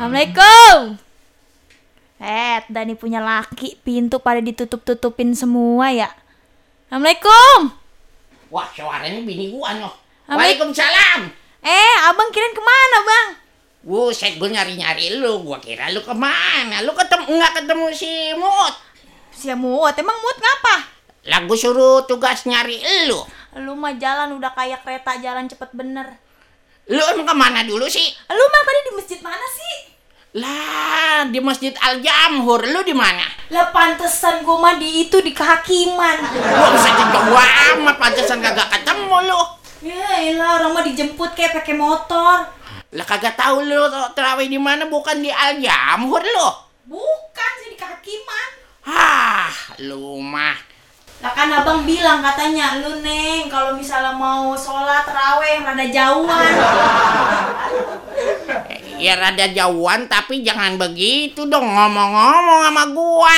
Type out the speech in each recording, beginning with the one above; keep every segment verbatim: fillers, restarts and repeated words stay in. Assalamualaikum. Eh, Dhani punya laki, pintu pada ditutup-tutupin semua ya. Assalamualaikum. Wah, suaranya bini gua noh. Waalaikumsalam. Eh, abang kirain kemana bang? Wuset, gua nyari-nyari lu, gua kira lu kemana. Lu ketemu nggak ketemu si Muut? Si Muut, emang Muut ngapa? Lah gua suruh tugas nyari lu. Lu mah jalan udah kayak kereta, jalan cepet bener. Lu emang kemana dulu sih? Lu mah tadi di masjid mana sih? Lah, di Masjid Al-Jamhur. Lu di mana? Lah, pantesan gua mah di itu, di kehakiman. Gua bisa jemput amat, pantesan kagak ketemu lu. Yaelah, orang mah dijemput kayak pakai motor. Lah, kagak tahu lu terawih di mana, bukan di Al-Jamhur lu. Bukan, sih di kehakiman. Hah, lu mah. Lah kan abang bilang katanya, lu neng kalau misalnya mau sholat terawih yang rada jauhan. Ya rada jauhan, tapi jangan begitu dong ngomong-ngomong sama gua.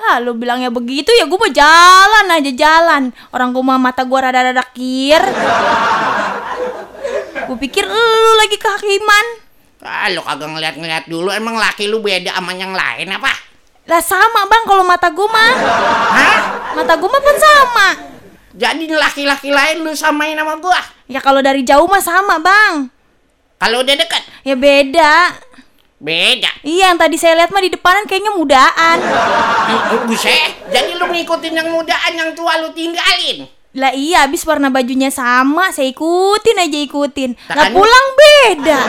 Ah, lu bilangnya begitu ya gua mau jalan aja jalan. Orang gua mah mata gua rada-rada kir. Gua pikir lu lagi kehakiman. Ah, lu kagak ngeliat-ngeliat dulu, emang laki lu beda sama yang lain apa? Lah sama bang, kalau mata gua mah. Hah? Mata gua mah pun sama. Jadi laki-laki lain lu samain sama gua? Ya kalau dari jauh mah sama bang. Kalau udah dekat? Ya beda. Beda? Iya, yang tadi saya lihat mah di depanan kayaknya mudaan. Buset, jadi lu ngikutin yang mudaan, yang tua lu tinggalin? Lah iya, abis warna bajunya sama, saya ikutin aja ikutin. Lah pulang beda.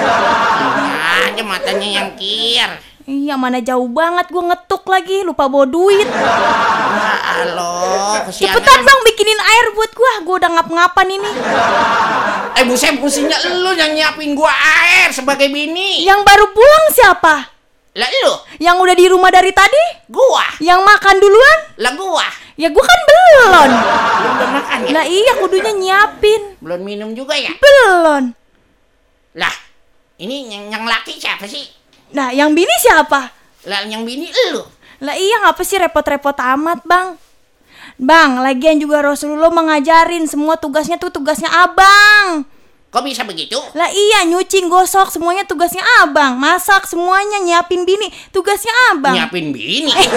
Aja matanya yang kir. Iya, mana jauh banget, gue ngetuk lagi, lupa bawa duit. Halo, kesiangan. Cepetan bang, bikinin air buat gue, gue udah ngap-ngapan ini. Eh buset, mestinya lu yang nyiapin gua air sebagai bini. Yang baru pulang siapa? Lah lu. Yang udah di rumah dari tadi? Gua. Yang makan duluan? Lah gua. Ya gua kan belum. Belum udah makan ya? Lah iya, kudunya nyiapin. Belum minum juga ya? Belum. Lah, ini yang, yang laki siapa sih? Nah, yang bini siapa? Lah yang bini lu. Lah iya, ngapa sih repot-repot amat bang? Bang, lagian juga Rasulullah mengajarin semua tugasnya tuh tugasnya abang. Kok bisa begitu? Lah iya, nyuci, gosok, semuanya tugasnya abang. Masak, semuanya, nyiapin bini, tugasnya abang. Nyiapin bini? Eh,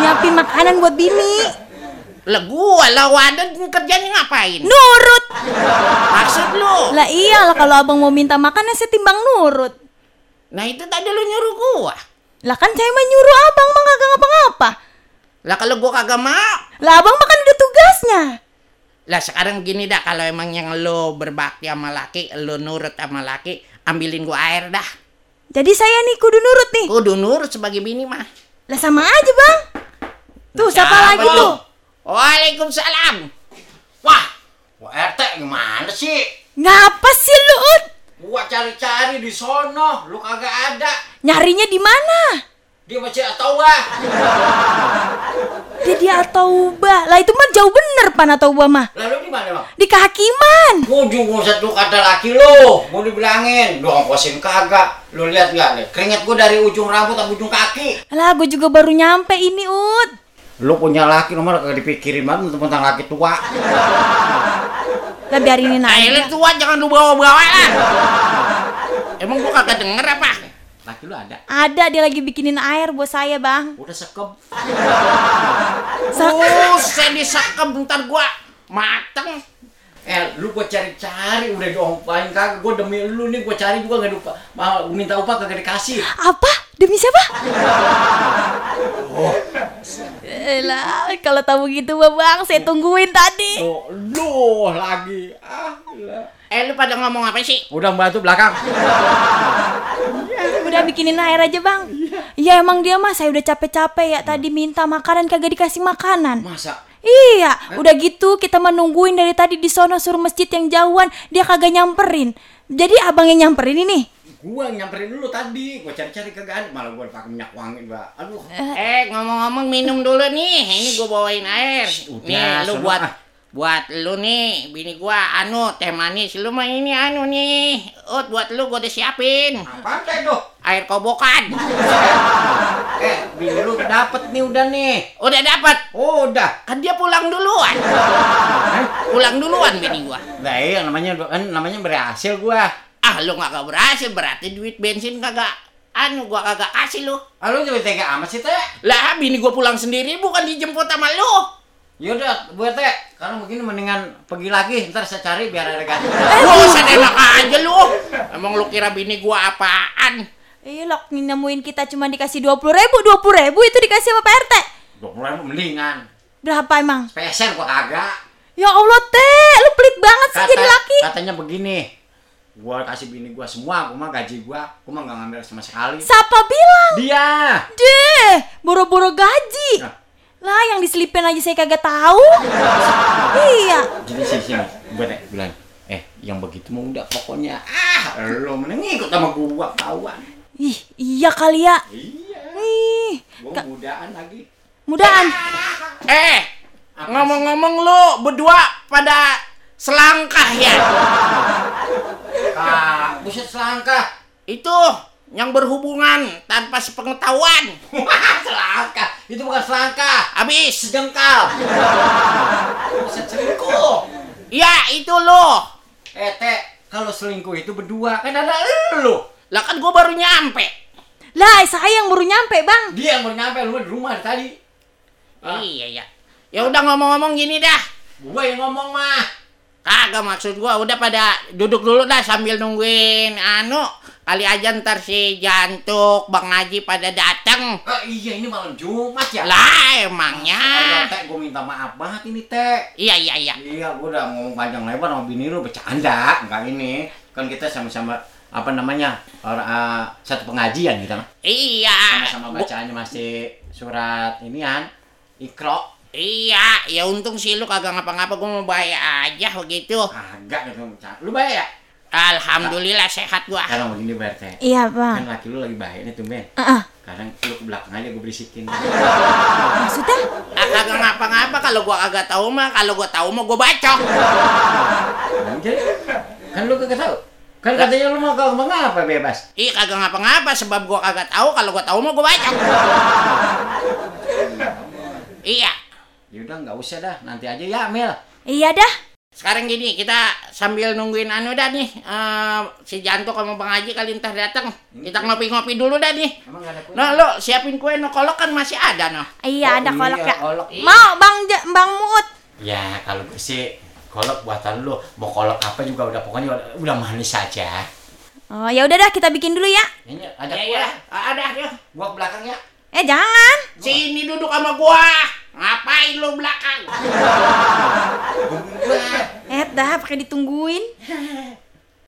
nyiapin makanan buat bini. Lah gua, lah wadah kerjanya ngapain? Nurut. Maksud lu? Lah iyalah, kalau abang mau minta makan, saya timbang nurut. Nah itu tadi lu nyuruh gua. Lah kan saya mah nyuruh abang, mah kagak ngapa-ngapa. Lah kalau gua kagak mau? Lah abang makan udah tugasnya. Lah sekarang gini dah, kalau emang yang lo berbakti sama laki, lo nurut sama laki, ambilin gua air dah. Jadi saya nih kudu nurut nih? Kudu nurut sebagai bini mah. Lah sama aja bang. Tuh siapa, siapa lagi lo? Tuh? Waalaikumsalam. Wah, gua R T gimana sih? Ngapa sih lu? Gua cari-cari di sono, lu kagak ada. Nyarinya di mana? Dia masih At-Taubah. Dia dia At-Taubah. Lah itu mah jauh bener pan At-Taubah mah. Lalu di mana bang? Di kehakiman. Ujung buset lu kata laki lu, mau dibilangin, lu ngkosin kagak. Lu lihat nggak nih? Keringat gua dari ujung rambut sampai ujung kaki. Lah gua juga baru nyampe ini Ut. Lu punya laki nomor kagak dipikirin banget tentang laki tua. Lah biarinin aja. Laki tua jangan lu bawa-bawa lah. Emang gua kagak denger apa? Laki lu ada? Ada, dia lagi bikinin air buat saya bang. Udah sekep. Oh, saya disekep, bentar gua mateng. Eh, lu gua cari-cari, udah diompain kagak. Gua demi lu nih, gua cari juga gak lupa. Gua minta upah kagak dikasih. Apa? Demi siapa? Oh. Elah, kalau tahu gitu bang, saya tungguin tadi. Duh, duh lagi. Ah, lah. Eh, lu pada ngomong apa sih? Udah membantu belakang. Udah bikinin air aja bang. Iya ya, emang dia mah saya udah capek-capek ya, tadi minta makanan kagak dikasih makanan. Masa? Iya, eh? Udah gitu kita menungguin dari tadi di sono, suruh masjid yang jauhan, dia kagak nyamperin. Jadi abang yang nyamperin ini? Gua nyamperin dulu tadi, gua cari-cari kagak ada, malah gua pakai minyak wangi mbak. Aduh. Eh ngomong-ngomong minum dulu nih, ini gua bawain air. Udah, nih lu buat ah. Buat lu nih, bini gua anu teh manis, lu mah ini anu nih. Ut, buat lu gua udah siapin. Apaan teh tuh? Air kobokan. Eh, bini lu dapet nih udah nih. Udah dapet? Oh, udah. Kan dia pulang duluan. Hah? Pulang duluan bini gua. Lah iya, namanya kan namanya berhasil gua. Ah, lu kagak berhasil berarti duit bensin kagak Anu gua kagak kasih lu. Ah, lu juga tega amat sih, Teh. Lah, bini gua pulang sendiri bukan dijemput sama lu. Yaudah, buat Teh. Kalau begini mendingan pergi lagi, ntar saya cari biar ada ganti. Lu senenak aja lu. Emang lu kira bini gua apaan? Iya, lok nemuin kita cuma dikasih dua puluh ribu. dua puluh ribu itu dikasih sama P R T. dua puluh ribu mendingan. Berapa emang? Spesial gua kagak. Ya Allah, Teh. Lu pelit banget sih. Kata, jadi laki. Katanya begini. Gua kasih bini gua semua, gua mah gaji gua, gua mah gak ngambil sama sekali. Siapa bilang? Dia. Deh, boro-boro gaji. Nah. Lah, yang diselipin aja saya kagak tahu. Iya. Jadi sini-sini, gue nih bilang, eh, yang begitu mau udah pokoknya. Ah, lo mending ikut sama gua, kawan. Ih, iya kali ya. Iya. Ih, gua Ka- mudaan lagi. Mudaan. Eh, ngomong-ngomong lu berdua pada selangkah ya. Ah, buset selangkah. Itu yang berhubungan tanpa sepengetahuan. Selangkah. Itu bukan selangkah. Habis sejengkal. Buset selingkuh. Ya, itu lo. Eh, Teh, kalau selingkuh itu berdua kan ada lo. Lah kan gua baru nyampe. Lah, saya yang baru nyampe, Bang. Dia yang baru nyampe, lu di rumah tadi. Ah. Iya, ya. Ya udah ngomong-ngomong gini dah. Gua yang ngomong mah. Kagak, maksud gua udah pada duduk dulu dah sambil nungguin anu. Kali aja ntar si Jantuk, Bang Haji pada datang. Oh, iya, ini malam Jumat ya? Lah, emangnya. Aduh, Teh, gua minta maaf banget ini, Teh. Iya, iya, iya. Iya, gua udah ngomong panjang lebar sama bini lu, bercanda. Enggak ini. Kan kita sama-sama, apa namanya, or, uh, satu pengajian gitu. Iya. Sama-sama bacaannya masih surat inian, Iqra. Iya, ya untung sih lu kagak ngapa-ngapa, gua mau bayar aja begitu. Agak gitu, lu bayar ya? Alhamdulillah nah, sehat gua. Sekarang begini bayar Teh. Iya Bang. Kan laki lu lagi bahaya nih tuh men. Uh-uh. Kadang lu ke belakang aja gua berisikin. Maksudnya? Ah, kagak ngapa-ngapa, kalau gua kagak tahu mah, kalau gua tahu mah gua bacok. Jadi, kan lu kagak tahu? Kan katanya lu mau kagak ngapa bebas? Ih, kagak ngapa-ngapa sebab gua kagak tahu, kalau gua tahu mah gua bacok. Iya. Yaudah nggak usah dah, nanti aja ya Mil. Iya dah. Sekarang gini, kita sambil nungguin anu dah nih, uh, si Jantuk sama Bang Haji kali ntar datang. Kita ngopi-ngopi dulu dah nih. Emang nggak ada kue? Nah lo siapin kue, no kolok kan masih ada no. Iya oh, ada kolok iya, ya. Kolok. Mau Bang J- Bang Mut? Ya kalau sih kolok buatan lo, mau kolok apa juga udah pokoknya udah, udah manis aja. Oh ya udah dah kita bikin dulu ya. Ini ada ya, kue? Ya. Ada yuk. Gua ke belakang ya. Eh jangan. Sini duduk sama gua. Ngapain lo belakang? Eh dah, pakai ditungguin.